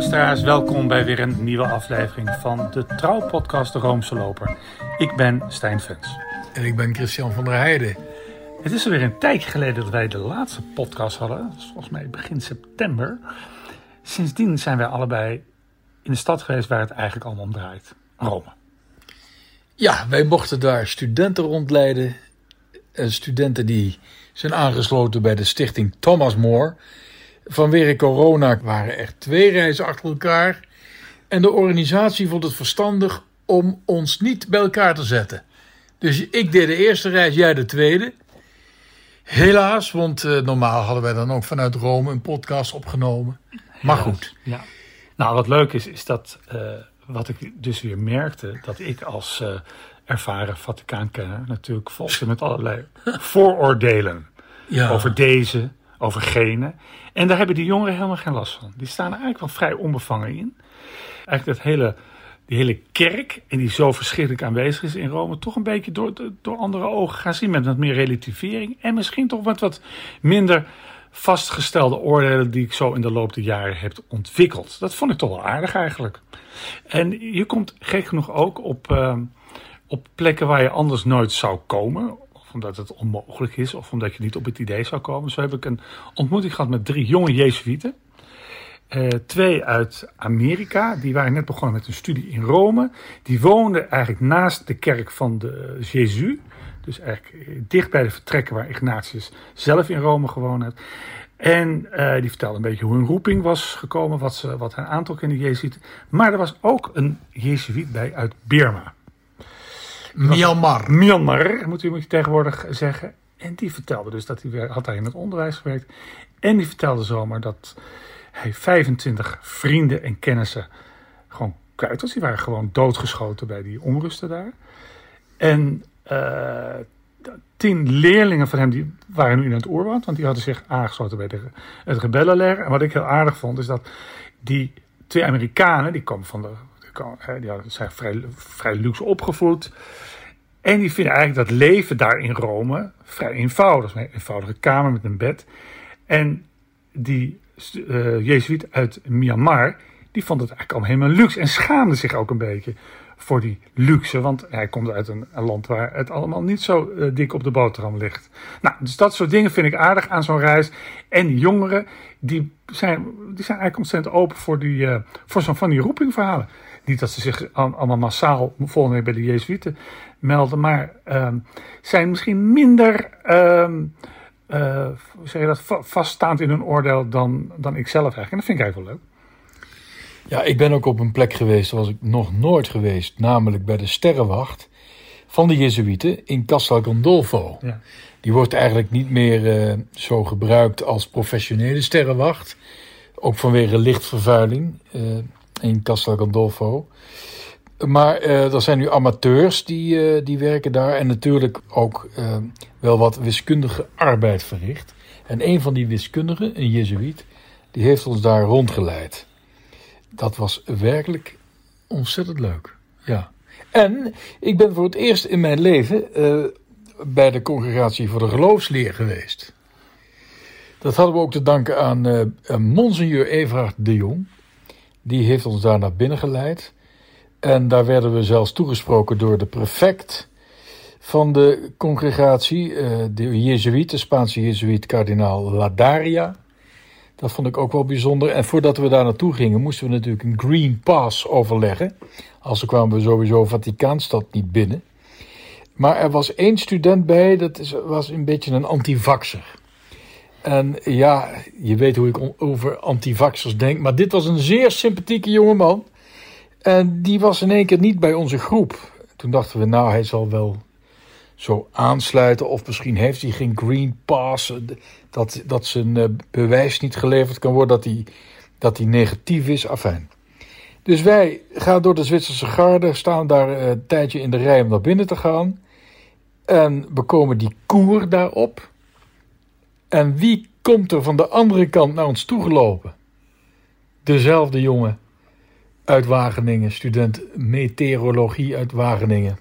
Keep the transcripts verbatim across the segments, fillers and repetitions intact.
luisteraars, welkom bij weer een nieuwe aflevering van de trouwpodcast De Roomse Loper. Ik ben Stijn Vens. En ik ben Christian van der Heijden. Het is alweer een tijd geleden dat wij de laatste podcast hadden, volgens mij begin september. Sindsdien zijn wij allebei in de stad geweest waar het eigenlijk allemaal om draait, Rome. Ja, wij mochten daar studenten rondleiden. Studenten die zijn aangesloten bij de stichting Thomas More. Vanwege corona waren er twee reizen achter elkaar. En de organisatie vond het verstandig om ons niet bij elkaar te zetten. Dus ik deed de eerste reis, jij de tweede. Helaas, want uh, normaal hadden wij dan ook vanuit Rome een podcast opgenomen. Maar ja, goed. Ja. Nou, wat leuk is, is dat uh, wat ik dus weer merkte, dat ik als uh, ervaren Vaticaankenner natuurlijk volste met allerlei vooroordelen. Ja. Over deze, over gene. En daar hebben die jongeren helemaal geen last van. Die staan er eigenlijk wel vrij onbevangen in. Eigenlijk dat hele, die hele kerk, en die zo verschrikkelijk aanwezig is in Rome, toch een beetje door, door andere ogen gaan zien. Met wat meer relativering. En misschien toch met wat minder vastgestelde oordelen die ik zo in de loop der jaren heb ontwikkeld. Dat vond ik toch wel aardig eigenlijk. En je komt gek genoeg ook op, uh, op plekken waar je anders nooit zou komen, omdat het onmogelijk is of omdat je niet op het idee zou komen. Zo heb ik een ontmoeting gehad met drie jonge Jezuïeten. Uh, twee uit Amerika, die waren net begonnen met een studie in Rome. Die woonden eigenlijk naast de kerk van de uh, Jezus. Dus eigenlijk dicht bij de vertrekken waar Ignatius zelf in Rome gewoond had. En uh, die vertelde een beetje hoe hun roeping was gekomen, wat, ze, wat hen aantrok in de Jezuïeten. Maar er was ook een Jezuïet bij uit Birma. Myanmar. Myanmar, moet u tegenwoordig zeggen. En die vertelde dus dat hij weer, had hij in het onderwijs gewerkt. En die vertelde zomaar dat hij vijfentwintig vrienden en kennissen gewoon kwijt was. Die waren gewoon doodgeschoten bij die onrusten daar. En uh, tien leerlingen van hem die waren nu in het oerwoud, want die hadden zich aangesloten bij de, het rebellenleger. En wat ik heel aardig vond is dat die twee Amerikanen, die kwamen van de, die zijn vrij, vrij luxe opgevoed. En die vinden eigenlijk dat leven daar in Rome vrij eenvoudig. Een eenvoudige kamer met een bed. En die uh, Jezuïet uit Myanmar, die vond het eigenlijk al helemaal luxe. En schaamde zich ook een beetje voor die luxe. Want hij komt uit een, een land waar het allemaal niet zo uh, dik op de boterham ligt. Nou, dus dat soort dingen vind ik aardig aan zo'n reis. En die jongeren, die zijn, die zijn eigenlijk ontzettend open voor, die, uh, voor zo'n van die roepingverhalen. Niet dat ze zich allemaal massaal volgende week bij de Jezuïeten melden, maar um, zijn misschien minder um, uh, hoe zeg je dat, va- vaststaand in hun oordeel dan, dan ik zelf eigenlijk. En dat vind ik eigenlijk wel leuk. Ja, ik ben ook op een plek geweest, daar was ik nog nooit geweest, namelijk bij de Sterrenwacht van de Jezuïeten in Castel Gandolfo. Ja. Die wordt eigenlijk niet meer uh, zo gebruikt als professionele sterrenwacht, ook vanwege lichtvervuiling. Uh, In Castel Gandolfo. Maar uh, er zijn nu amateurs die, uh, die werken daar. En natuurlijk ook uh, wel wat wiskundige arbeid verricht. En een van die wiskundigen, een Jezuïet, die heeft ons daar rondgeleid. Dat was werkelijk ontzettend leuk. Ja. En ik ben voor het eerst in mijn leven uh, bij de Congregatie voor de Geloofsleer geweest. Dat hadden we ook te danken aan uh, Monseigneur Everard de Jong. Die heeft ons daar naar binnen geleid. En daar werden we zelfs toegesproken door de prefect van de congregatie, de Jezuïet, de Spaanse Jezuïet, kardinaal Ladaria. Dat vond ik ook wel bijzonder. En voordat we daar naartoe gingen, moesten we natuurlijk een Green Pass overleggen. Anders kwamen we sowieso Vaticaanstad niet binnen. Maar er was één student bij, dat was een beetje een antivaxer. En ja, je weet hoe ik over antivaxers denk, maar dit was een zeer sympathieke jongeman. En die was in één keer niet bij onze groep. Toen dachten we, nou, hij zal wel zo aansluiten, of misschien heeft hij geen Green Pass, dat, dat zijn bewijs niet geleverd kan worden dat hij, dat hij negatief is, afijn. Dus wij gaan door de Zwitserse Garde, staan daar een tijdje in de rij om naar binnen te gaan. En we komen die koer daarop. En wie komt er van de andere kant naar ons toegelopen? Dezelfde jongen uit Wageningen, student meteorologie uit Wageningen.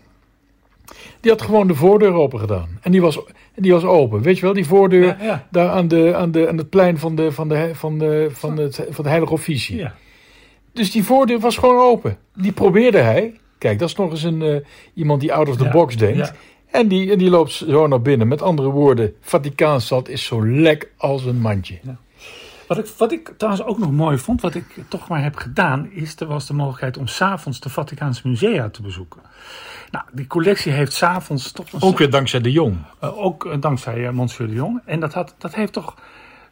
Die had gewoon de voordeur open gedaan. En die was, die was open. Weet je wel, die voordeur ja, ja. daar aan, de, aan, de, aan het plein van, de, van, de, van, de, van, de, van, het, van de Heilige Officie. Ja. Dus die voordeur was gewoon open. Die probeerde hij. Kijk, dat is nog eens een, uh, iemand die out of the ja, box denkt. Ja. En die, en die loopt zo naar binnen. Met andere woorden, Vaticaanstad is zo lek als een mandje. Ja. Wat, ik, wat ik trouwens ook nog mooi vond, wat ik toch maar heb gedaan, is er was de mogelijkheid om 's avonds de Vaticaanse Musea te bezoeken. Nou, die collectie heeft 's avonds toch Een... Ook weer dankzij de Jong. Uh, ook uh, dankzij uh, Monsieur de Jong. En dat, had, dat heeft toch...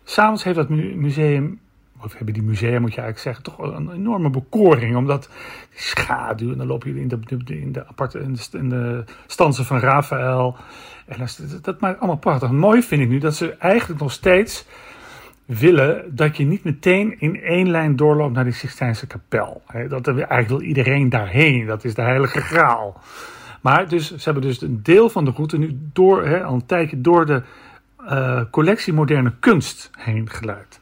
's avonds heeft dat mu- museum... Of hebben die musea, moet je eigenlijk zeggen, toch een enorme bekoring. Omdat die schaduw, en dan lopen jullie in de, in de, aparte, in de, in de stansen van Raphaël. En dat, dat maakt allemaal prachtig. Mooi vind ik nu dat ze eigenlijk nog steeds willen dat je niet meteen in één lijn doorloopt naar die Sixtijnse Kapel. Dat eigenlijk wil iedereen daarheen. Dat is de Heilige Graal. Maar dus, ze hebben dus een deel van de route nu door, hè, al een tijdje door de uh, collectie moderne kunst heen geleid.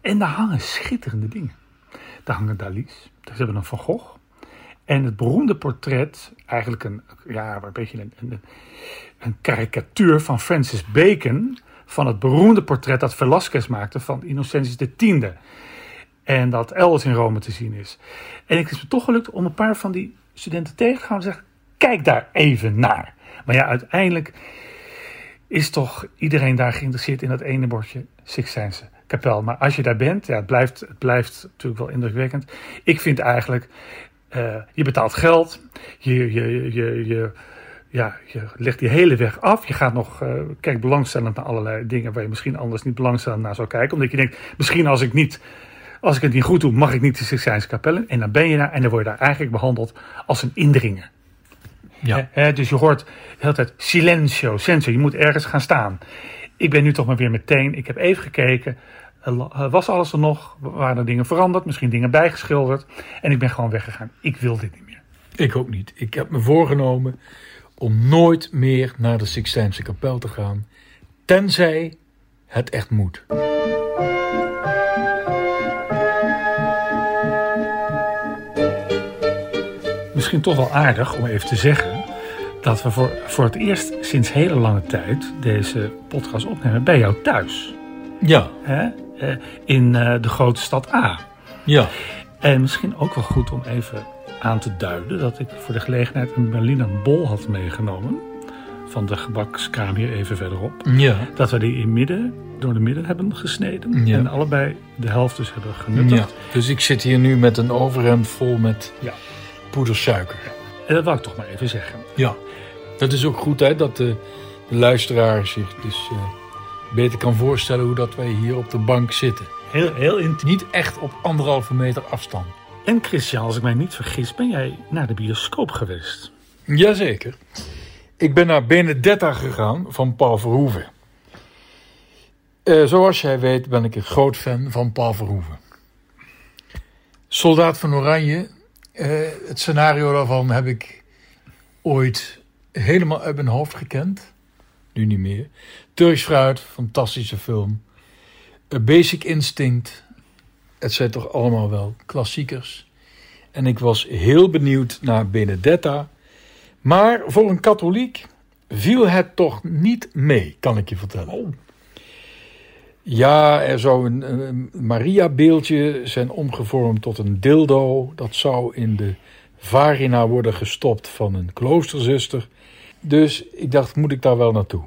En daar hangen schitterende dingen. Daar hangen Dali's. Daar hebben we een Van Gogh. En het beroemde portret, eigenlijk een, ja, een beetje een, een, een karikatuur van Francis Bacon. Van het beroemde portret dat Velasquez maakte van Innocentius de tiende. En dat elders in Rome te zien is. En het is me toch gelukt om een paar van die studenten tegen te gaan en zeggen: kijk daar even naar. Maar ja, uiteindelijk is toch iedereen daar geïnteresseerd in dat ene bordje Sixtijnse Kapel. Maar als je daar bent, ja, het, blijft, het blijft natuurlijk wel indrukwekkend. Ik vind eigenlijk, uh, je betaalt geld, je, je, je, je, ja, je legt die hele weg af. Je gaat nog, uh, kijk, belangstellend naar allerlei dingen waar je misschien anders niet belangstellend naar zou kijken. Omdat je denkt, misschien als ik, niet, als ik het niet goed doe, mag ik niet de Sixtijnse Kapel in. En dan ben je daar en dan word je daar eigenlijk behandeld als een indringer. Ja. He, dus je hoort de hele tijd silencio, senso, je moet ergens gaan staan. Ik ben nu toch maar weer meteen, ik heb even gekeken, was alles er nog, waren er dingen veranderd, misschien dingen bijgeschilderd. En ik ben gewoon weggegaan, ik wil dit niet meer. Ik ook niet, ik heb me voorgenomen om nooit meer naar de Sixtijnse Kapel te gaan, tenzij het echt moet. Misschien toch wel aardig om even te zeggen dat we voor, voor het eerst sinds hele lange tijd deze podcast opnemen bij jou thuis. Ja. Hè? In de grote stad A. Ja. En misschien ook wel goed om even aan te duiden dat ik voor de gelegenheid een Berliner Bol had meegenomen. Van de gebakskraam hier even verderop. Ja. Dat we die in midden, door de midden hebben gesneden. Ja. En allebei de helft dus hebben genuttigd. Ja. Dus ik zit hier nu met een overhemd vol met... Ja. Poedersuiker. En dat wou ik toch maar even zeggen. Ja, dat is ook goed, hè, dat de, de luisteraar zich dus uh, beter kan voorstellen hoe dat wij hier op de bank zitten. Heel, heel intiem. Niet echt op anderhalve meter afstand. En Christian, als ik mij niet vergis, ben jij naar de bioscoop geweest? Jazeker. Ik ben naar Benedetta gegaan van Paul Verhoeven. Uh, zoals jij weet ben ik een groot fan van Paul Verhoeven. Soldaat van Oranje... Uh, het scenario daarvan heb ik ooit helemaal uit mijn hoofd gekend. Nu niet meer. Turks Fruit, fantastische film. Uh, Basic Instinct. Het zijn toch allemaal wel klassiekers. En ik was heel benieuwd naar Benedetta. Maar voor een katholiek viel het toch niet mee, kan ik je vertellen. Oh. Ja, er zou een, een Maria-beeldje zijn omgevormd tot een dildo. Dat zou in de vagina worden gestopt van een kloosterzuster. Dus ik dacht, moet ik daar wel naartoe?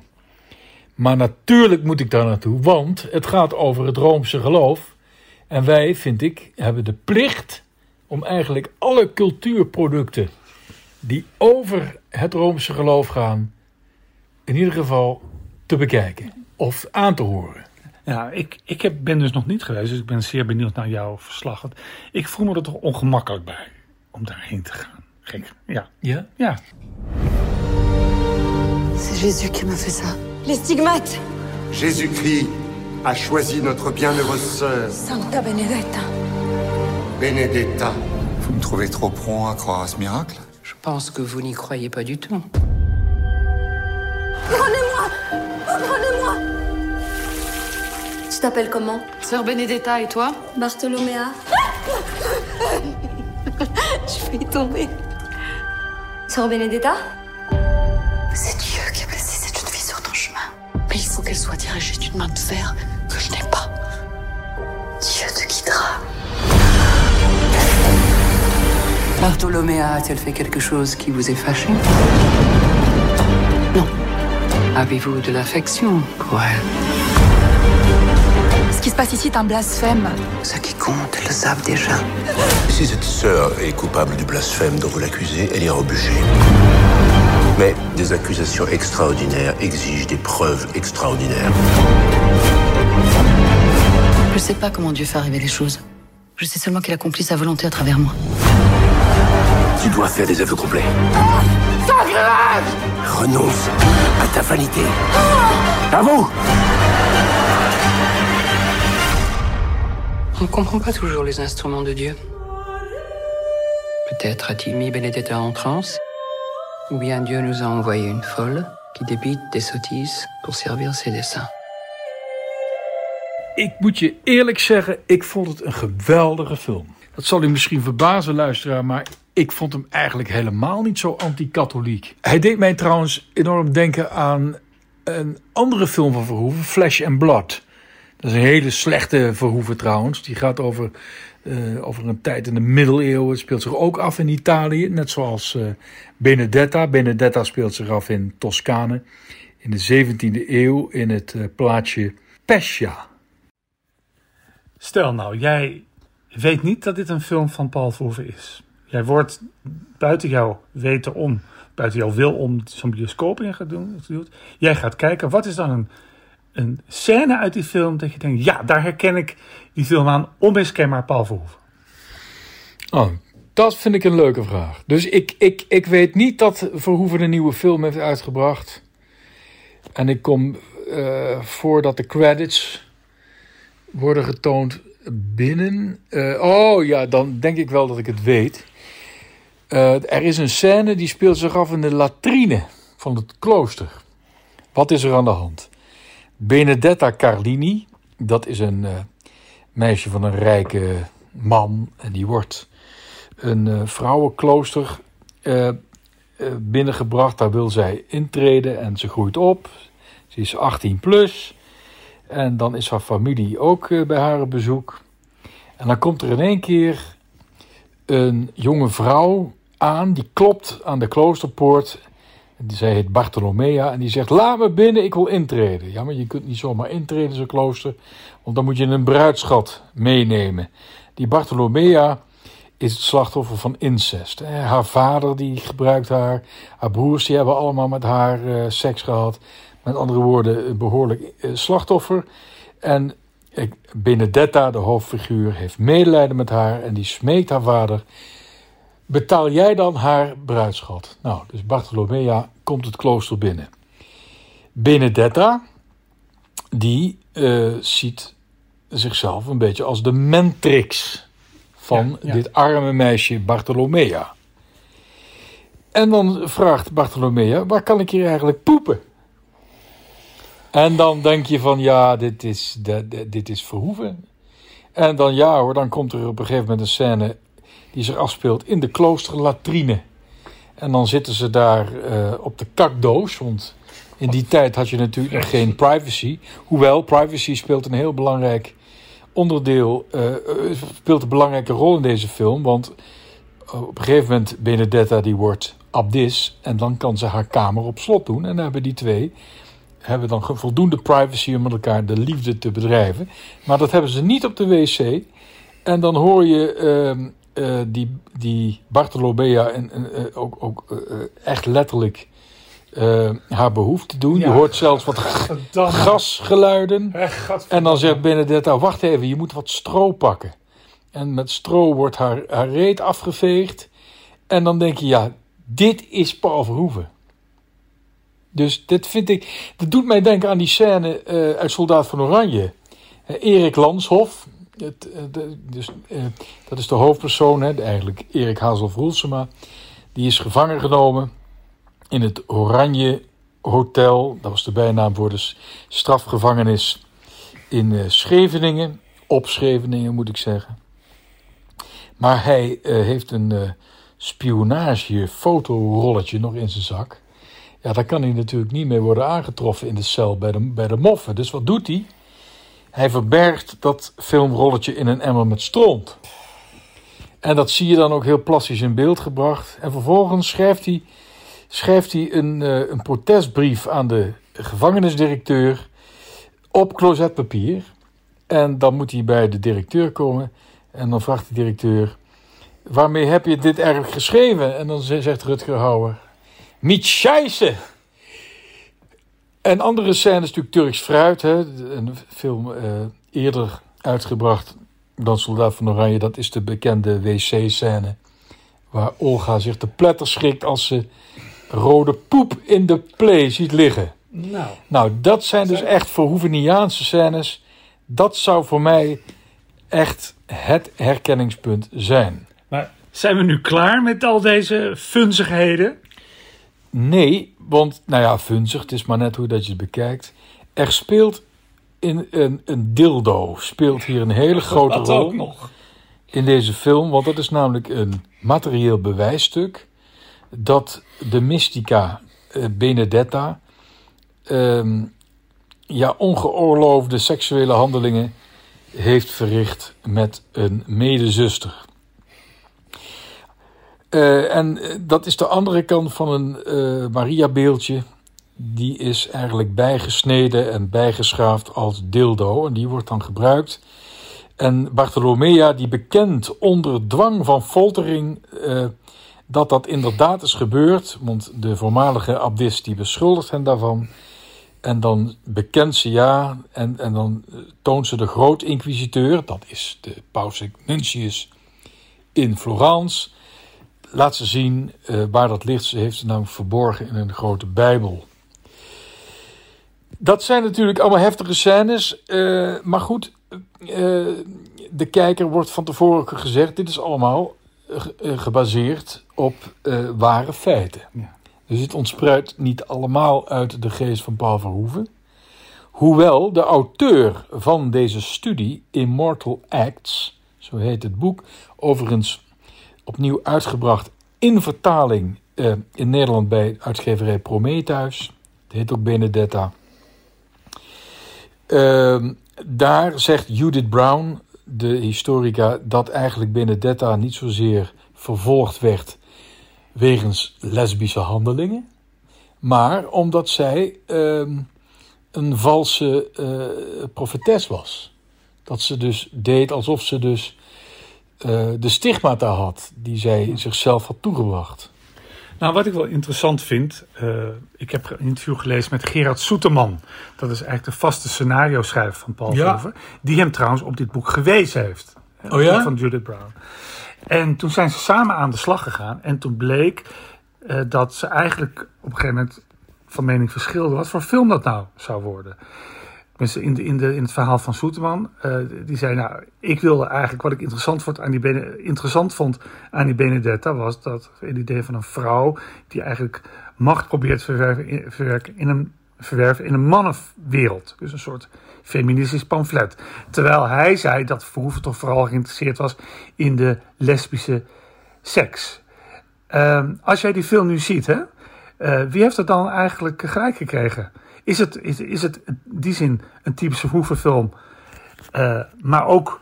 Maar natuurlijk moet ik daar naartoe, want het gaat over het Roomse geloof. En wij, vind ik, hebben de plicht om eigenlijk alle cultuurproducten die over het Roomse geloof gaan, in ieder geval te bekijken of aan te horen. Ja, ik, ik heb, ben dus nog niet geweest, dus ik ben zeer benieuwd naar jouw verslag. Ik voel me er toch ongemakkelijk bij om daarheen te gaan. Gek. Ja. Ja? Ja. C'est Jésus qui m'a fait ça. Les stigmates. Jésus-Christ a choisi notre bienheureuse sœur. Santa Benedetta. Benedetta. Vous me trouvez trop prompt à croire à ce miracle? Je pense que vous n'y croyez pas du tout. Prenez-moi! Prenez-moi! Tu t'appelles comment? Sœur Benedetta, et toi? Bartholoméa. Je vais y tomber. Sœur Benedetta? C'est Dieu qui a placé cette jeune fille sur ton chemin. Mais il faut qu'elle soit dirigée d'une main de fer que je n'ai pas. Dieu te guidera. Bartholoméa a-t-elle fait quelque chose qui vous est fâché? Non. Avez-vous de l'affection pour elle? Ce qui se passe ici est un blasphème. Ceux qui comptent le savent déjà. Si cette sœur est coupable du blasphème dont vous l'accusez, elle ira au bûcher. Mais des accusations extraordinaires exigent des preuves extraordinaires. Je sais pas comment Dieu fait arriver les choses. Je sais seulement qu'il accomplit sa volonté à travers moi. Tu dois faire des aveux complets. Oh, sacrilège! Renonce à ta vanité. Oh, à vous! On ne comprend pas toujours les instruments de Dieu. Peut-être a-t-il mis Benedetta en transe, ou bien Dieu nous a envoyé une folle qui débite des sottises pour servir ses desseins. Ik moet je eerlijk zeggen, ik vond het een geweldige film. Dat zal u misschien verbazen, luisteraar, maar ik vond hem eigenlijk helemaal niet zo anti-katholiek. Hij deed mij trouwens enorm denken aan een andere film van Verhoeven, Flesh and Blood. Dat is een hele slechte Verhoeven trouwens. Die gaat over, uh, over een tijd in de middeleeuwen. Het speelt zich ook af in Italië, net zoals uh, Benedetta. Benedetta speelt zich af in Toscane in de zeventiende eeuw in het uh, plaatsje Pescia. Stel nou, jij weet niet dat dit een film van Paul Verhoeven is. Jij wordt buiten jouw weten om, buiten jouw wil om, zo'n bioscoop in gaat doen. Jij gaat kijken, wat is dan een, een scène uit die film dat je denkt, ja, daar herken ik die film aan, onmiskenbaar Paul Verhoeven. Oh, dat vind ik een leuke vraag. Dus ik, ik, ik weet niet dat Verhoeven een nieuwe film heeft uitgebracht. En ik kom uh, voordat de credits worden getoond binnen. Uh, oh ja, dan denk ik wel dat ik het weet. Uh, er is een scène die speelt zich af in de latrine van het klooster. Wat is er aan de hand? Benedetta Carlini, dat is een uh, meisje van een rijke man. En die wordt een uh, vrouwenklooster uh, uh, binnengebracht. Daar wil zij intreden en ze groeit op. Ze is achttien plus. En dan is haar familie ook bij haar op bezoek. En dan komt er in één keer een jonge vrouw aan. Die klopt aan de kloosterpoort. Zij heet Bartolomea. En die zegt, laat me binnen, ik wil intreden. Ja, maar je kunt niet zomaar intreden zo'n klooster. Want dan moet je een bruidsschat meenemen. Die Bartolomea is het slachtoffer van incest. Haar vader die gebruikt haar. Haar broers die hebben allemaal met haar uh, seks gehad. Met andere woorden, een behoorlijk slachtoffer. En Benedetta, de hoofdfiguur, heeft medelijden met haar. En die smeekt haar vader. Betaal jij dan haar bruidsschat? Nou, dus Bartolomea komt het klooster binnen. Benedetta, die uh, ziet zichzelf een beetje als de mentrix van ja, ja. dit arme meisje Bartolomea. En dan vraagt Bartolomea, waar kan ik hier eigenlijk poepen? En dan denk je van, ja, dit is, dit, dit is Verhoeven. En dan ja hoor, dan komt er op een gegeven moment een scène die zich afspeelt in de kloosterlatrine. En dan zitten ze daar uh, op de kakdoos, want in die tijd had je natuurlijk nog geen privacy. Hoewel, privacy speelt een heel belangrijk onderdeel, uh, speelt een belangrijke rol in deze film. Want op een gegeven moment, Benedetta die wordt abdis en dan kan ze haar kamer op slot doen. En dan hebben die twee... hebben dan voldoende privacy om met elkaar de liefde te bedrijven. Maar dat hebben ze niet op de wc. En dan hoor je uh, uh, die, die Bartolomea en, en, uh, ook, ook uh, echt letterlijk uh, haar behoefte doen. Ja. Je hoort zelfs wat g- gasgeluiden. En dan zegt Benedetta, wacht even, je moet wat stro pakken. En met stro wordt haar, haar reet afgeveegd. En dan denk je, ja, dit is Paul Verhoeven. Dus dit vind ik, dat doet mij denken aan die scène uh, uit Soldaat van Oranje. Uh, Erik Lanshoff, het, uh, de, dus, uh, dat is de hoofdpersoon, hè, eigenlijk Erik Hazelf-Roelsema. Die is gevangen genomen in het Oranje Hotel. Dat was de bijnaam voor de strafgevangenis in uh, Scheveningen. Op Scheveningen moet ik zeggen. Maar hij uh, heeft een uh, spionage-fotorolletje nog in zijn zak. Ja, daar kan hij natuurlijk niet mee worden aangetroffen in de cel bij de, bij de moffen. Dus wat doet hij? Hij verbergt dat filmrolletje in een emmer met stront. En dat zie je dan ook heel plastisch in beeld gebracht. En vervolgens schrijft hij, schrijft hij een, uh, een protestbrief aan de gevangenisdirecteur op closetpapier. En dan moet hij bij de directeur komen. En dan vraagt de directeur, waarmee heb je dit eigenlijk geschreven? En dan zegt Rutger Hauer, mit Scheiße. En andere scènes natuurlijk Turks Fruit, hè, een film uh, eerder uitgebracht dan Soldaat van Oranje. Dat is de bekende wc-scène waar Olga zich te pletter schrikt als ze rode poep in de play ziet liggen. Nou, nou dat zijn dus echt Verhoeveniaanse scènes. Dat zou voor mij echt het herkenningspunt zijn. Maar zijn we nu klaar met al deze funzigheden? Nee, want, nou ja, funzig, het is maar net hoe dat je het bekijkt. Er speelt in een, een dildo, speelt hier een hele grote dat rol ook nog. In deze film. Want dat is namelijk een materieel bewijsstuk dat de mystica eh, Benedetta eh, ja, ongeoorloofde seksuele handelingen heeft verricht met een medezuster. Uh, en dat is de andere kant van een uh, Maria-beeldje. Die is eigenlijk bijgesneden en bijgeschaafd als dildo. En die wordt dan gebruikt. En Bartolomea die bekent onder dwang van foltering uh, dat dat inderdaad is gebeurd. Want de voormalige abdis die beschuldigt hen daarvan. En dan bekent ze ja. En, en dan toont ze de grootinquisiteur. Dat is de paus Ignatius in Florence. Laat ze zien uh, waar dat ligt. Ze heeft ze namelijk verborgen in een grote Bijbel. Dat zijn natuurlijk allemaal heftige scènes. Uh, maar goed, uh, de kijker wordt van tevoren gezegd, dit is allemaal ge- uh, gebaseerd op uh, ware feiten. Ja. Dus het ontspruit niet allemaal uit de geest van Paul Verhoeven. Hoewel de auteur van deze studie, Immortal Acts, zo heet het boek, overigens opnieuw uitgebracht in vertaling eh, in Nederland bij uitgeverij Prometheus. Dat heet ook Benedetta. Uh, daar zegt Judith Brown, de historica, dat eigenlijk Benedetta niet zozeer vervolgd werd wegens lesbische handelingen, maar omdat zij uh, een valse uh, profetes was. Dat ze dus deed alsof ze dus Uh, de stigmata had die zij zichzelf had toegebracht. Nou, wat ik wel interessant vind, uh, ik heb een interview gelezen met Gerard Soeterman. Dat is eigenlijk de vaste scenario-schrijver van Paul Verhoeven, ja. Die hem trouwens op dit boek gewezen heeft. Het oh, ja? boek van Judith Brown. En toen zijn ze samen aan de slag gegaan en toen bleek uh, dat ze eigenlijk op een gegeven moment van mening verschilden wat voor film dat nou zou worden. In, de, in, de, in het verhaal van Soeterman, uh, die zei, nou, ik wilde eigenlijk, wat ik interessant vond aan die, Bene, interessant vond aan die Benedetta, was dat het idee van een vrouw die eigenlijk macht probeert te verwerven, verwerken in een, verwerven in een mannenwereld. Dus een soort feministisch pamflet. Terwijl hij zei dat Verhoeven toch vooral geïnteresseerd was in de lesbische seks. Uh, als jij die film nu ziet, hè, uh, wie heeft er dan eigenlijk gelijk gekregen? Is het, is, is het in die zin een typische Verhoevenfilm, uh, maar ook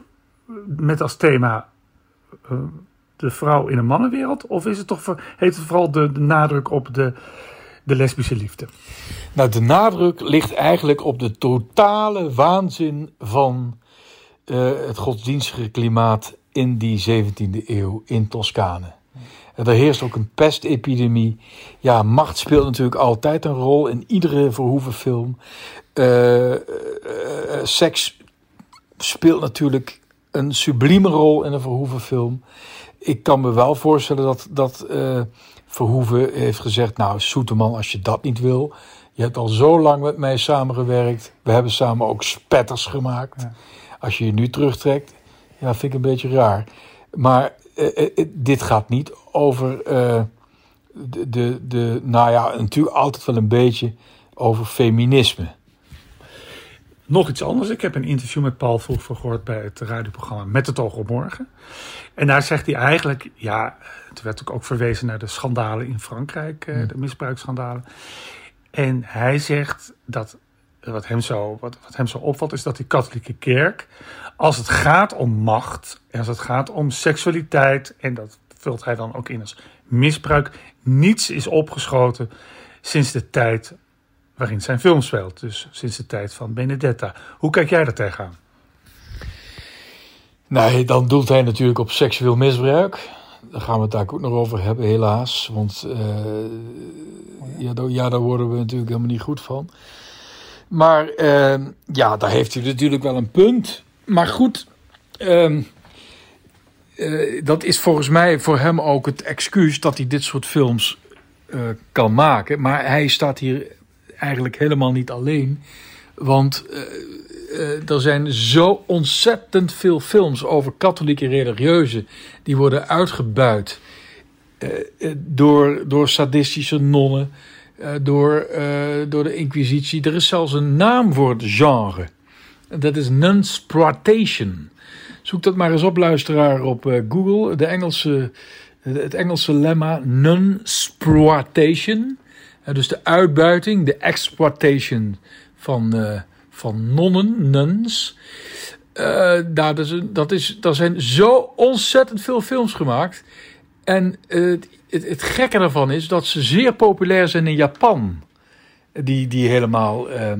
met als thema uh, de vrouw in een mannenwereld? Of is het toch voor, heeft het vooral de, de nadruk op de, de lesbische liefde? Nou, de nadruk ligt eigenlijk op de totale waanzin van uh, het godsdienstige klimaat in die zeventiende eeuw in Toscane. Er heerst ook een pestepidemie. Ja, macht speelt natuurlijk altijd een rol in iedere Verhoevenfilm. Uh, uh, seks speelt natuurlijk een sublieme rol in een Verhoevenfilm. Ik kan me wel voorstellen dat, dat uh, Verhoeven heeft gezegd, nou Soeterman, als je dat niet wil, je hebt al zo lang met mij samengewerkt. We hebben samen ook spetters gemaakt. Ja. Als je je nu terugtrekt, ja, vind ik een beetje raar. Maar Uh, uh, dit gaat niet over uh, de, de, de, nou ja, natuurlijk altijd wel een beetje over feminisme. Nog iets anders. Ik heb een interview met Paul Verhoeven gehoord bij het radioprogramma Met het Oog op Morgen. En daar zegt hij eigenlijk, ja, er werd ook verwezen naar de schandalen in Frankrijk, uh, de misbruiksschandalen. En hij zegt dat wat hem zo, wat, wat hem zo opvalt, is dat die katholieke kerk, als het gaat om macht en als het gaat om seksualiteit, en dat vult hij dan ook in als misbruik, niets is opgeschoten sinds de tijd waarin zijn film speelt. Dus sinds de tijd van Benedetta. Hoe kijk jij daar tegenaan? Nee, dan doelt hij natuurlijk op seksueel misbruik. Daar gaan we het daar ook nog over hebben, helaas. Want uh, ja, daar, ja, daar worden we natuurlijk helemaal niet goed van. Maar uh, ja, daar heeft u natuurlijk wel een punt. Maar goed, uh, uh, dat is volgens mij voor hem ook het excuus dat hij dit soort films uh, kan maken. Maar hij staat hier eigenlijk helemaal niet alleen. Want uh, uh, er zijn zo ontzettend veel films over katholieke religieuzen. Die worden uitgebuit uh, uh, door, door sadistische nonnen. Uh, door, uh, door de inquisitie. Er is zelfs een naam voor het genre. Dat is nunsploitation. Zoek dat maar eens op, luisteraar, op uh, Google. De Engelse, het Engelse lemma nunsploitation. Uh, dus de uitbuiting, de exploitation van, uh, van nonnen, nuns. Uh, dat is, dat is, daar zijn zo ontzettend veel films gemaakt. En uh, het, het, het gekke daarvan is dat ze zeer populair zijn in Japan. Die, die helemaal uh,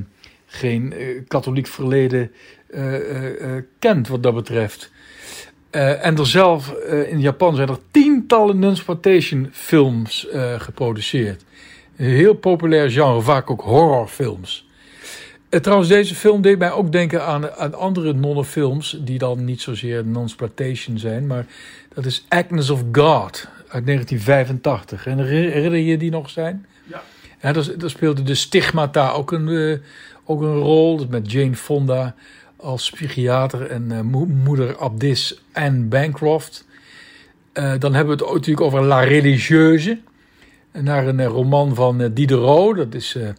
geen uh, katholiek verleden uh, uh, uh, kent wat dat betreft. Uh, en er zelf uh, in Japan zijn er tientallen nunsploitation films uh, geproduceerd. Een heel populair genre, vaak ook horrorfilms. Uh, trouwens, deze film deed mij ook denken aan, aan andere nonnenfilms, die dan niet zozeer nunsploitation zijn, maar dat is Agnes of God uit negentien vijfentachtig. En herinner je die nog zijn? Ja. Ja, daar, daar speelde de Stigmata ook een, uh, ook een rol, met Jane Fonda als psychiater en uh, mo- moeder abdis Anne Bancroft. Uh, dan hebben we het natuurlijk over La Religieuse, naar een roman van Diderot, dat is uh,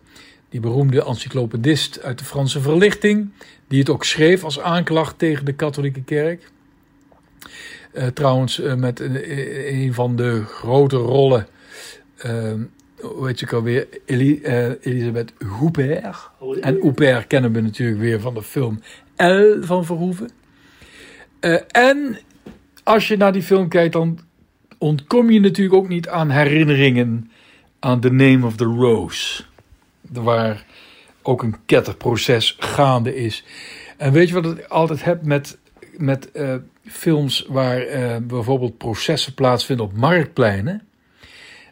die beroemde encyclopedist uit de Franse Verlichting, die het ook schreef als aanklacht tegen de katholieke kerk. Uh, trouwens, uh, met uh, een van de grote rollen, uh, hoe heet je ook alweer, Elie, uh, Elisabeth Huppert. Oh, en Huppert kennen we natuurlijk weer van de film Elle van Verhoeven. Uh, en als je naar die film kijkt, dan ontkom je natuurlijk ook niet aan herinneringen aan The Name of the Rose, waar ook een ketterproces gaande is. En weet je wat ik altijd heb met, met uh, films waar uh, bijvoorbeeld processen plaatsvinden op marktpleinen?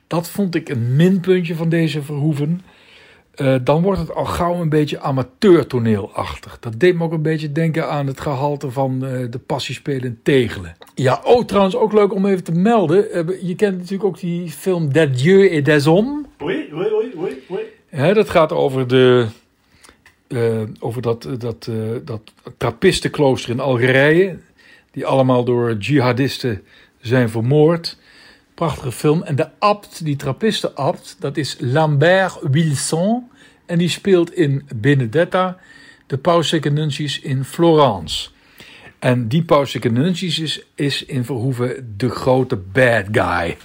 Dat vond ik een minpuntje van deze Verhoeven. Uh, dan wordt het al gauw een beetje amateurtoneelachtig. Dat deed me ook een beetje denken aan het gehalte van uh, de passiespelen Tegelen. Ja, oh, trouwens ook leuk om even te melden. Uh, je kent natuurlijk ook die film Des dieux et des hommes. Oui, oui, oui, oui, oui. He, dat gaat over, de, uh, over dat, dat, uh, dat trappistenklooster in Algerije. Die allemaal door jihadisten zijn vermoord. Prachtige film. En de abt, die trappistenabt, dat is Lambert Wilson. En die speelt in Benedetta de pauselijke nuntius in Florence. En die pauselijke nuntius is, is in Verhoeven de grote bad guy.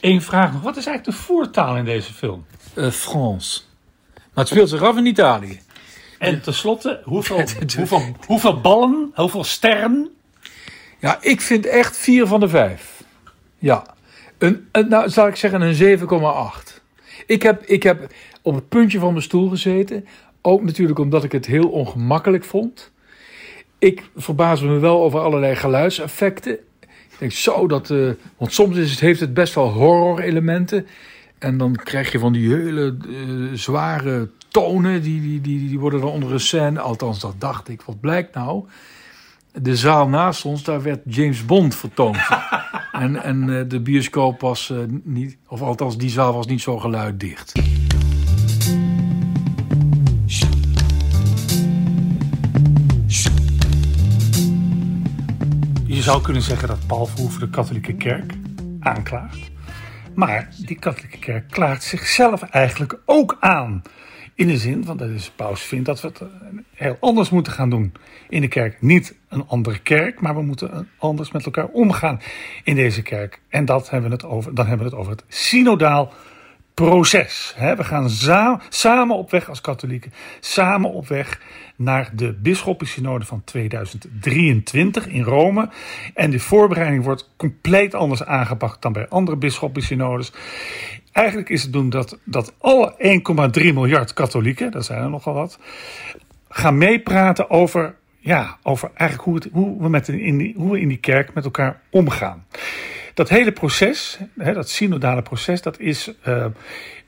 Eén vraag nog. Wat is eigenlijk de voertaal in deze film? Uh, Frans. Maar het speelt zich af in Italië. En tenslotte, hoeveel, hoeveel, hoeveel ballen, hoeveel sterren? Ja, ik vind echt vier van de vijf. Ja. Een, een, nou, zal ik zeggen een zeven komma acht. Ik heb, ik heb op het puntje van mijn stoel gezeten. Ook natuurlijk omdat ik het heel ongemakkelijk vond. Ik verbaasde me wel over allerlei geluidseffecten. Ik denk zo dat... Uh, want soms is het, heeft het best wel horror-elementen. En dan krijg je van die hele uh, zware tonen. Die, die, die, die worden dan onder een scène. Althans, dat dacht ik. Wat blijkt nou... De zaal naast ons, daar werd James Bond vertoond. en en uh, de bioscoop was uh, niet... Of althans, die zaal was niet zo geluiddicht. Je zou kunnen zeggen dat Paul Verhoeven de katholieke kerk aanklaagt. Maar die katholieke kerk klaagt zichzelf eigenlijk ook aan. In de zin, want de paus vindt dat we het heel anders moeten gaan doen in de kerk. Niet een andere kerk, maar we moeten anders met elkaar omgaan in deze kerk. En dat hebben we het over, dan hebben we het over het synodaal proces. Hè? We gaan za- samen op weg als katholieken. Samen op weg naar de bisschoppensynode van tweeduizend drieëntwintig in Rome. En de voorbereiding wordt compleet anders aangepakt dan bij andere bisschoppensynodes. Eigenlijk is het doen dat, dat alle één komma drie miljard katholieken, dat zijn er nogal wat, gaan meepraten over, ja, over eigenlijk hoe, het, hoe, we met in die, hoe we in die kerk met elkaar omgaan. Dat hele proces, hè, dat synodale proces, dat is uh,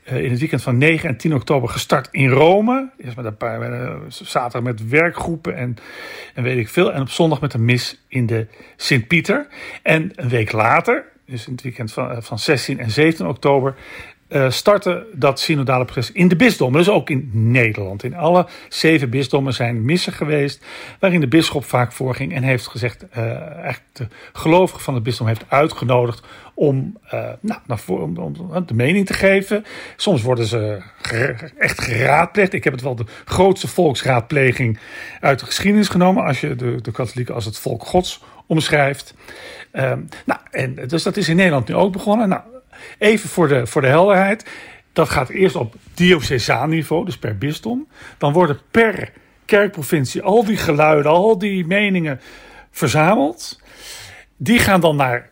uh, in het weekend van negen en tien oktober gestart in Rome. Eerst met een paar, uh, zaterdag met werkgroepen en, en weet ik veel. En op zondag met een mis in de Sint-Pieter. En een week later, dus in het weekend van, uh, van zestien en zeventien oktober... Uh, starten dat synodale proces in de bisdommen. Dus ook in Nederland. In alle zeven bisdommen zijn missen geweest, waarin de bisschop vaak voorging en heeft gezegd, Uh, eigenlijk de gelovigen van het bisdom heeft uitgenodigd om, uh, nou, naar voor, om, om de mening te geven. Soms worden ze ger- echt geraadpleegd. Ik heb het wel de grootste volksraadpleging uit de geschiedenis genomen, als je de, de katholieken als het volk gods omschrijft. Uh, nou, en, dus dat is in Nederland nu ook begonnen. Nou, even voor de, voor de helderheid. Dat gaat eerst op diocesaan niveau, dus per bisdom. Dan worden per kerkprovincie al die geluiden, al die meningen verzameld. Die gaan dan naar,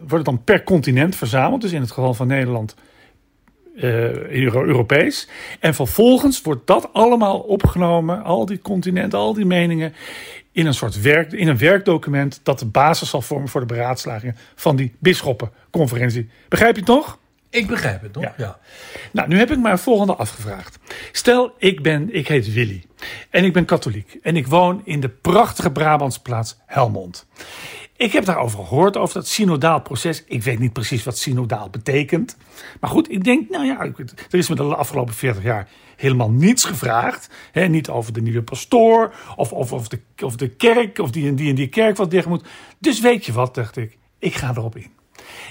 worden dan per continent verzameld. Dus in het geval van Nederland, uh, Euro- Europees. En vervolgens wordt dat allemaal opgenomen, al die continenten, al die meningen, in een soort werk, in een werkdocument dat de basis zal vormen voor de beraadslagingen van die bisschoppenconferentie. Begrijp je het nog? Ik begrijp het nog, ja. ja. Nou, nu heb ik maar het volgende afgevraagd. Stel, ik ben, ik heet Willy en ik ben katholiek en ik woon in de prachtige Brabantse plaats Helmond. Ik heb daarover gehoord, over dat synodaal proces. Ik weet niet precies wat synodaal betekent. Maar goed, ik denk, nou ja, er is me de afgelopen veertig jaar helemaal niets gevraagd. He, niet over de nieuwe pastoor, of, of, of, de, of de kerk, of die en die en die kerk wat dicht moet. Dus weet je wat, dacht ik, ik ga erop in.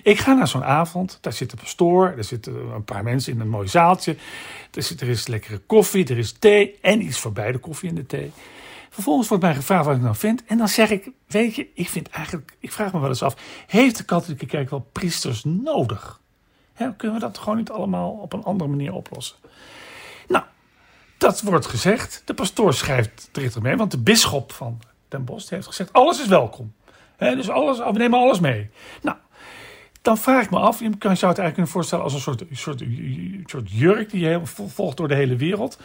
Ik ga naar zo'n avond, daar zit de pastoor, daar zitten een paar mensen in een mooi zaaltje. Er, zit, er is lekkere koffie, er is thee en iets voor beide koffie en de thee. Vervolgens wordt mij gevraagd wat ik nou vind. En dan zeg ik, weet je, ik vind eigenlijk, ik vraag me wel eens af, heeft de katholieke kerk wel priesters nodig? He, kunnen we dat gewoon niet allemaal op een andere manier oplossen? Nou, dat wordt gezegd. De pastoor schrijft er mee, want de bisschop van Den Bosch heeft gezegd, alles is welkom. He, dus alles, we nemen alles mee. Nou, dan vraag ik me af, je zou het eigenlijk kunnen voorstellen als een soort, soort, soort jurk die je volgt door de hele wereld.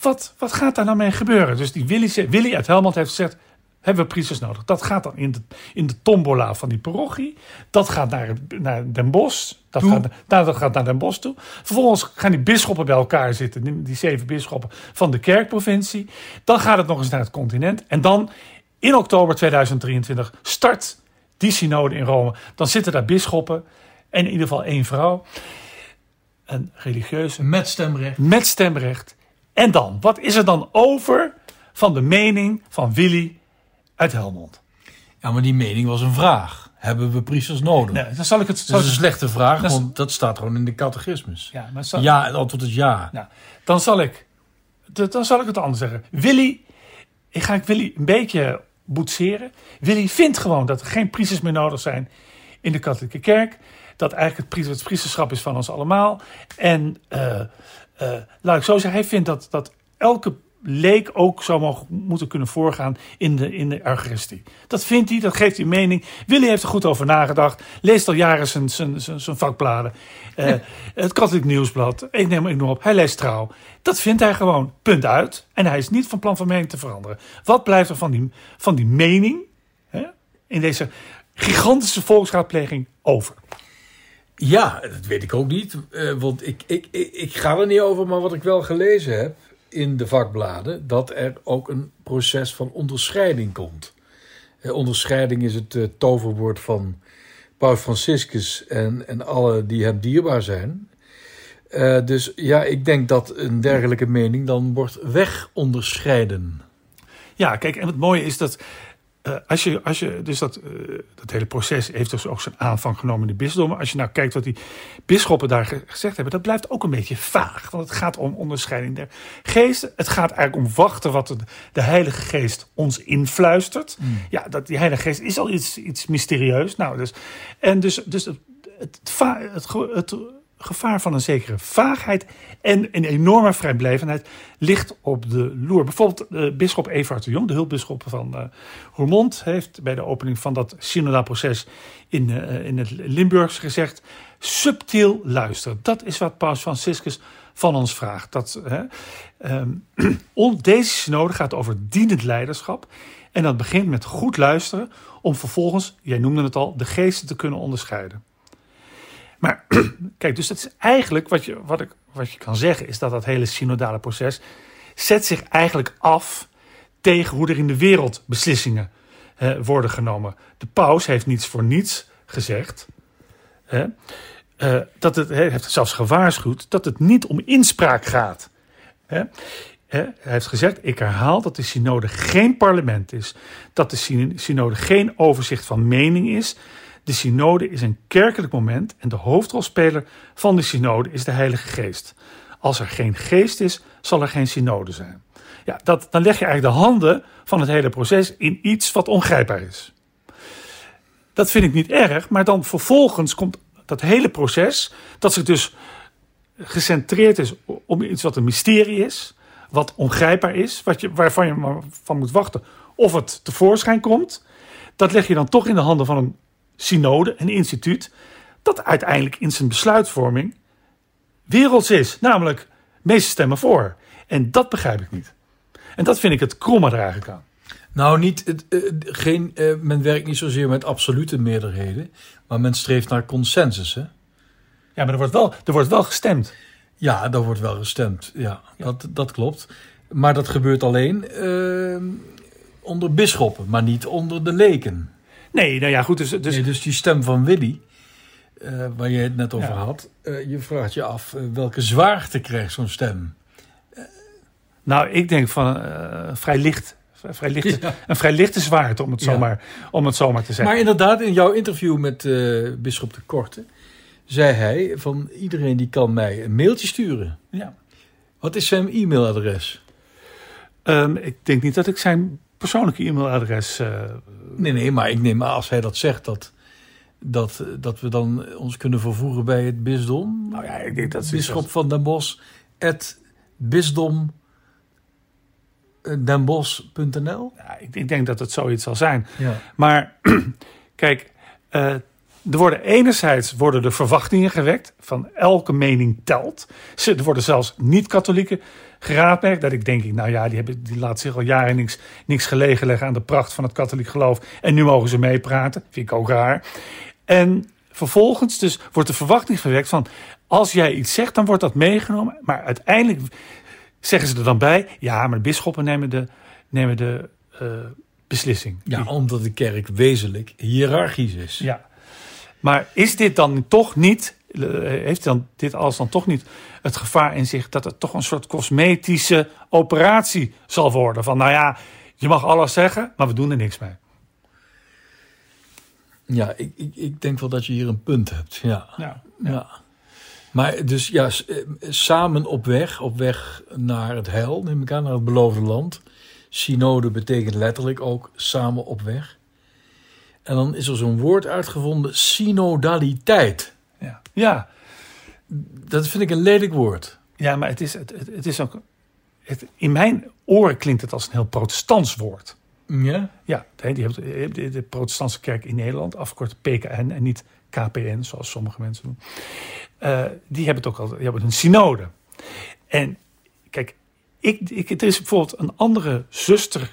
Wat, wat gaat daar nou mee gebeuren? Dus die Willy, Willy uit Helmond heeft gezegd, hebben we priesters nodig. Dat gaat dan in de, in de tombola van die parochie. Dat gaat naar, naar Den Bosch. Dat gaat, dat gaat naar Den Bosch toe. Vervolgens gaan die bisschoppen bij elkaar zitten. Die, die zeven bisschoppen van de kerkprovincie. Dan gaat het nog eens naar het continent. En dan in oktober tweeduizend drieëntwintig start die synode in Rome. Dan zitten daar bisschoppen. En in ieder geval één vrouw. Een religieuze. Met stemrecht. Met stemrecht. En dan, wat is er dan over van de mening van Willy uit Helmond? Ja, maar die mening was een vraag. Hebben we priesters nodig? Nee, dan zal ik het, zal dat is een slechte vraag, want is, dat staat gewoon in de catechismus. Ja, maar zal, ja, het antwoord is ja. Nou, dan, zal ik, dan zal ik het anders zeggen. Willy, ik ga ik Willy een beetje boetseren. Willy vindt gewoon dat er geen priesters meer nodig zijn in de katholieke kerk. Dat eigenlijk het priesterschap is van ons allemaal. En Uh, Uh, laat ik zo zeggen, hij vindt dat, dat elke leek ook zou mogen, moeten kunnen voorgaan in de, in de eucharistie. Dat vindt hij, dat geeft hij mening. Willy heeft er goed over nagedacht. Leest al jaren zijn, zijn, zijn, zijn vakbladen. Uh, het Katholiek Nieuwsblad. Ik neem het op. Hij leest Trouw. Dat vindt hij gewoon. Punt uit. En hij is niet van plan van mening te veranderen. Wat blijft er van die, van die mening, hè, in deze gigantische volksraadpleging over? Ja, dat weet ik ook niet, uh, want ik, ik, ik, ik ga er niet over, maar wat ik wel gelezen heb in de vakbladen, dat er ook een proces van onderscheiding komt. Uh, onderscheiding is het uh, toverwoord van Paus Franciscus en, en alle die hem dierbaar zijn. Uh, dus ja, ik denk dat een dergelijke mening dan wordt wegonderscheiden. Ja, kijk, en het mooie is dat Uh, als je, als je, dus dat, uh, dat hele proces heeft dus ook zijn aanvang genomen in de bisdommen. Als je nou kijkt wat die bisschoppen daar ge- gezegd hebben, dat blijft ook een beetje vaag. Want het gaat om onderscheiding der geesten. Het gaat eigenlijk om wachten wat de, de Heilige Geest ons influistert. Mm. Ja, dat, die Heilige Geest is al iets, iets mysterieus. Nou, dus, en dus, dus het, het, het, het, het gevaar van een zekere vaagheid en een enorme vrijblijvendheid ligt op de loer. Bijvoorbeeld uh, bisschop Everard de Jong, de hulpbisschop van uh, Roermond, heeft bij de opening van dat synodaal proces in, uh, in het Limburgs gezegd: subtiel luisteren. Dat is wat Paus Franciscus van ons vraagt. Dat, hè, um, deze synode gaat over dienend leiderschap. En dat begint met goed luisteren om vervolgens, jij noemde het al, de geesten te kunnen onderscheiden. Maar kijk, dus dat is eigenlijk wat je, wat, ik, wat je kan zeggen, is dat dat hele synodale proces zet zich eigenlijk af tegen hoe er in de wereld beslissingen eh, worden genomen. De paus heeft niets voor niets gezegd. Hè, eh, dat het, hij heeft zelfs gewaarschuwd dat het niet om inspraak gaat. Hè. Hij heeft gezegd, ik herhaal dat de synode geen parlement is. Dat de synode geen overzicht van mening is. De synode is een kerkelijk moment en de hoofdrolspeler van de synode is de Heilige Geest. Als er geen geest is, zal er geen synode zijn. Ja, dat, dan leg je eigenlijk de handen van het hele proces in iets wat ongrijpbaar is. Dat vind ik niet erg, maar dan vervolgens komt dat hele proces, dat zich dus gecentreerd is om iets wat een mysterie is, wat ongrijpbaar is, wat je, waarvan je maar van moet wachten of het tevoorschijn komt. Dat leg je dan toch in de handen van een synode, een instituut, dat uiteindelijk in zijn besluitvorming werelds is. Namelijk, meeste stemmen voor. En dat begrijp ik niet. En dat vind ik het kromme er eigenlijk aan. Nou, niet, het, uh, geen, uh, men werkt niet zozeer met absolute meerderheden, maar men streeft naar consensus. Hè? Ja, maar er wordt wel, er wordt wel gestemd. Ja, daar wordt wel gestemd. Ja, ja. Dat, dat klopt. Maar dat gebeurt alleen uh, onder bisschoppen, maar niet onder de leken. Nee, nou ja, goed. Dus, dus... Nee, dus die stem van Willy, uh, waar je het net over ja. had, uh, je vraagt je af uh, welke zwaarte krijgt zo'n stem. Uh... Nou, ik denk van uh, vrij licht. Vrij lichte, ja. Een vrij lichte zwaarte, om het zomaar, ja. om het zomaar te zeggen. Maar inderdaad, in jouw interview met uh, bisschop de Korte zei hij van iedereen die kan mij een mailtje sturen. Ja. Wat is zijn e-mailadres? Um, ik denk niet dat ik zijn persoonlijke e-mailadres... Uh... Nee, nee, maar ik neem aan als hij dat zegt dat, dat, dat we dan ons kunnen vervoeren bij het bisdom. Nou ja, ik denk dat is bisschop als... van Den Bosch at bisdom denbosch.nl. Ja, ik, ik denk dat het zoiets zal zijn. Ja. Maar kijk... Uh, Er worden enerzijds worden de verwachtingen gewekt van elke mening telt. Er worden zelfs niet-katholieken geraadmerkt. Dat ik denk, ik, nou ja, die, hebben, die laat zich al jaren niks, niks gelegen leggen aan de pracht van het katholiek geloof. En nu mogen ze meepraten. Vind ik ook raar. En vervolgens dus wordt de verwachting gewekt van als jij iets zegt, dan wordt dat meegenomen. Maar uiteindelijk zeggen ze er dan bij, ja, maar de bisschoppen nemen de... Nemen de uh, beslissing. Ja, omdat de kerk wezenlijk hiërarchisch is. Ja. Maar is dit dan toch niet, heeft dan dit alles dan toch niet het gevaar in zich dat het toch een soort cosmetische operatie zal worden? Van nou ja, je mag alles zeggen, maar we doen er niks mee. Ja, ik, ik, ik denk wel dat je hier een punt hebt. Ja. Ja, ja. Ja. Maar dus ja, samen op weg, op weg naar het heil, neem ik aan, naar het beloofde land. Synode betekent letterlijk ook samen op weg. En dan is er zo'n woord uitgevonden, synodaliteit. Ja. Ja. Dat vind ik een lelijk woord. Ja, maar het is, het, het is ook... Het, in mijn oren klinkt het als een heel protestants woord. Ja? Ja, die hebt de, de protestantse kerk in Nederland, afgekort P K N en niet K P N, zoals sommige mensen doen. Uh, die hebben het ook al, die hebben een synode. En kijk, ik, ik, er is bijvoorbeeld een andere zuster...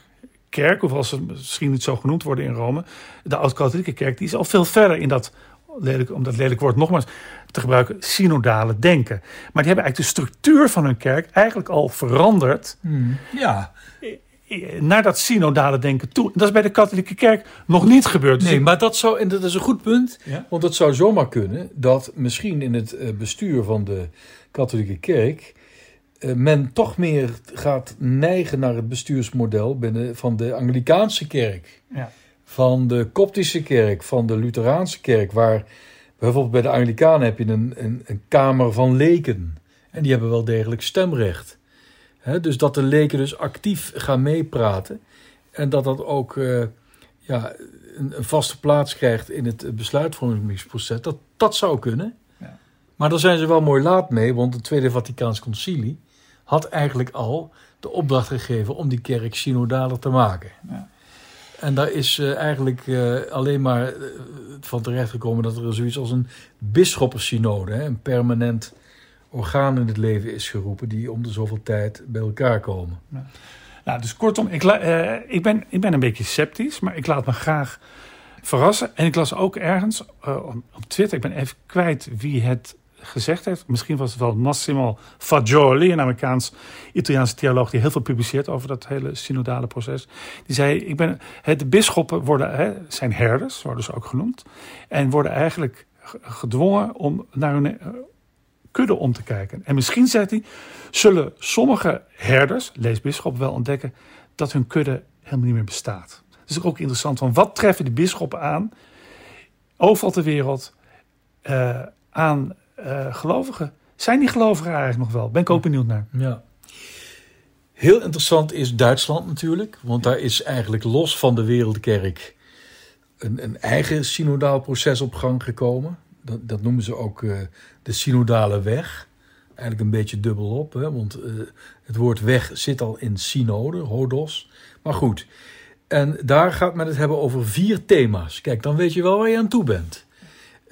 kerk, of als ze misschien niet zo genoemd worden in Rome, de oud-katholieke kerk, die is al veel verder in dat lelijk, om dat lelijk woord nogmaals te gebruiken, synodale denken. Maar die hebben eigenlijk de structuur van hun kerk eigenlijk al veranderd hmm, ja. naar dat synodale denken toe. Dat is bij de katholieke kerk nog niet gebeurd. Dus nee, ik... maar dat zou, en dat is een goed punt, ja? Want het zou zomaar kunnen dat misschien in het bestuur van de katholieke kerk men toch meer gaat neigen naar het bestuursmodel binnen van de Anglicaanse kerk. Ja. Van de Koptische kerk, van de Lutheraanse kerk. Waar bijvoorbeeld bij de Anglikanen heb je een, een, een kamer van leken. En die hebben wel degelijk stemrecht. He, dus dat de leken dus actief gaan meepraten. En dat dat ook uh, ja, een, een vaste plaats krijgt in het besluitvormingsproces. Dat, dat zou kunnen. Ja. Maar daar zijn ze wel mooi laat mee, want het Tweede Vaticaans Concilie had eigenlijk al de opdracht gegeven om die kerk synodaler te maken. Ja. En daar is uh, eigenlijk uh, alleen maar uh, van terecht gekomen dat er zoiets als een bisschoppensynode, hè, een permanent orgaan in het leven is geroepen, die om de zoveel tijd bij elkaar komen. Ja. Nou, dus kortom, ik, la- uh, ik, ben, ik ben een beetje sceptisch, maar ik laat me graag verrassen. En ik las ook ergens uh, op Twitter, ik ben even kwijt wie het gezegd heeft. Misschien was het wel Massimo Fagioli, een Amerikaans-Italiaanse theoloog die heel veel publiceert over dat hele synodale proces. Die zei, ik ben, de bisschoppen worden, hè, zijn herders, worden ze ook genoemd, en worden eigenlijk gedwongen om naar hun uh, kudde om te kijken. En misschien, zegt hij, zullen sommige herders, lees bisschoppen, wel ontdekken dat hun kudde helemaal niet meer bestaat. Dus ook interessant, van wat treffen de bisschoppen aan, overal ter wereld, uh, aan Uh, gelovigen. Zijn die gelovigen eigenlijk nog wel? Ben ik ook benieuwd naar. Ja. Heel interessant is Duitsland natuurlijk. Want daar is eigenlijk los van de Wereldkerk een, een eigen synodaal proces op gang gekomen. Dat, dat noemen ze ook uh, de synodale weg. Eigenlijk een beetje dubbel op. Hè, want uh, het woord weg zit al in synode, hodos. Maar goed. En daar gaat men het hebben over vier thema's. Kijk, dan weet je wel waar je aan toe bent.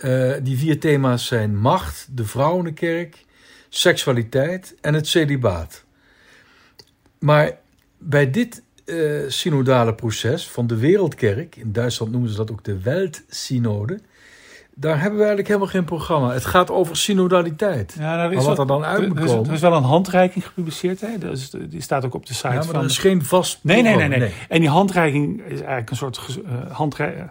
Uh, die vier thema's zijn macht, de vrouw in de kerk, seksualiteit en het celibaat. Maar bij dit uh, synodale proces van de Wereldkerk, in Duitsland noemen ze dat ook de Weltsynode, daar hebben we eigenlijk helemaal geen programma. Het gaat over synodaliteit. Ja, nou, maar wat wel, er dan uit moet komen. Er is wel een handreiking gepubliceerd. Hè? Dus, die staat ook op de site. Ja, maar van... er is geen vast... Nee, nee, nee, nee, nee. En die handreiking is eigenlijk een soort uh, handrei...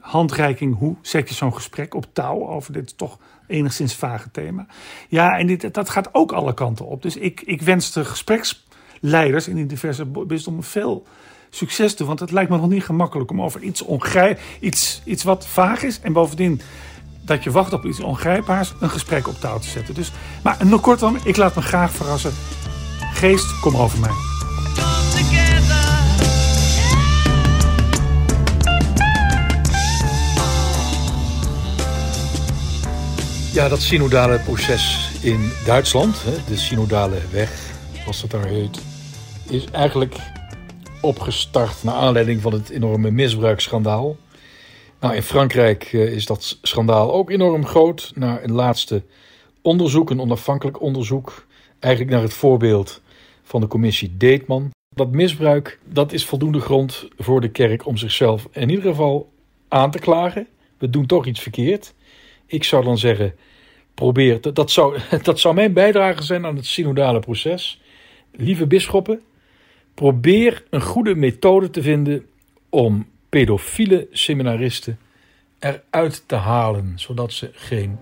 handreiking. Hoe zet je zo'n gesprek op touw over dit toch enigszins vage thema? Ja, en dit, dat gaat ook alle kanten op. Dus ik, ik wens de gespreksleiders in die diverse bisdommen veel succes toe. Want het lijkt me nog niet gemakkelijk om over iets ongrijp... Iets, iets wat vaag is en bovendien... dat je wacht op iets ongrijpbaars, een gesprek op touw te zetten. Dus, maar nog kortom, ik laat me graag verrassen. Geest, kom over mij. Ja, dat synodale proces in Duitsland, de synodale weg, zoals dat daar heet, is eigenlijk opgestart naar aanleiding van het enorme misbruiksschandaal. Nou, in Frankrijk is dat schandaal ook enorm groot. Na een laatste onderzoek, een onafhankelijk onderzoek, eigenlijk naar het voorbeeld van de commissie Deetman. Dat misbruik, dat is voldoende grond voor de kerk om zichzelf in ieder geval aan te klagen. We doen toch iets verkeerd. Ik zou dan zeggen, probeer, dat, dat, zou, dat zou mijn bijdrage zijn aan het synodale proces. Lieve bisschoppen, probeer een goede methode te vinden om pedofiele seminaristen eruit te halen, zodat ze geen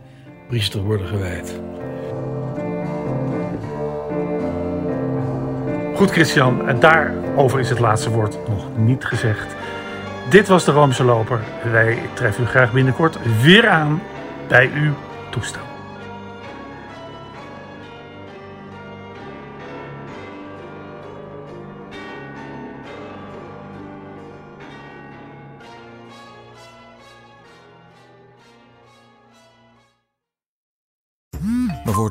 priester worden gewijd. Goed, Christian, en daarover is het laatste woord nog niet gezegd. Dit was de Roomse Loper. Wij treffen u graag binnenkort weer aan bij uw toestel. We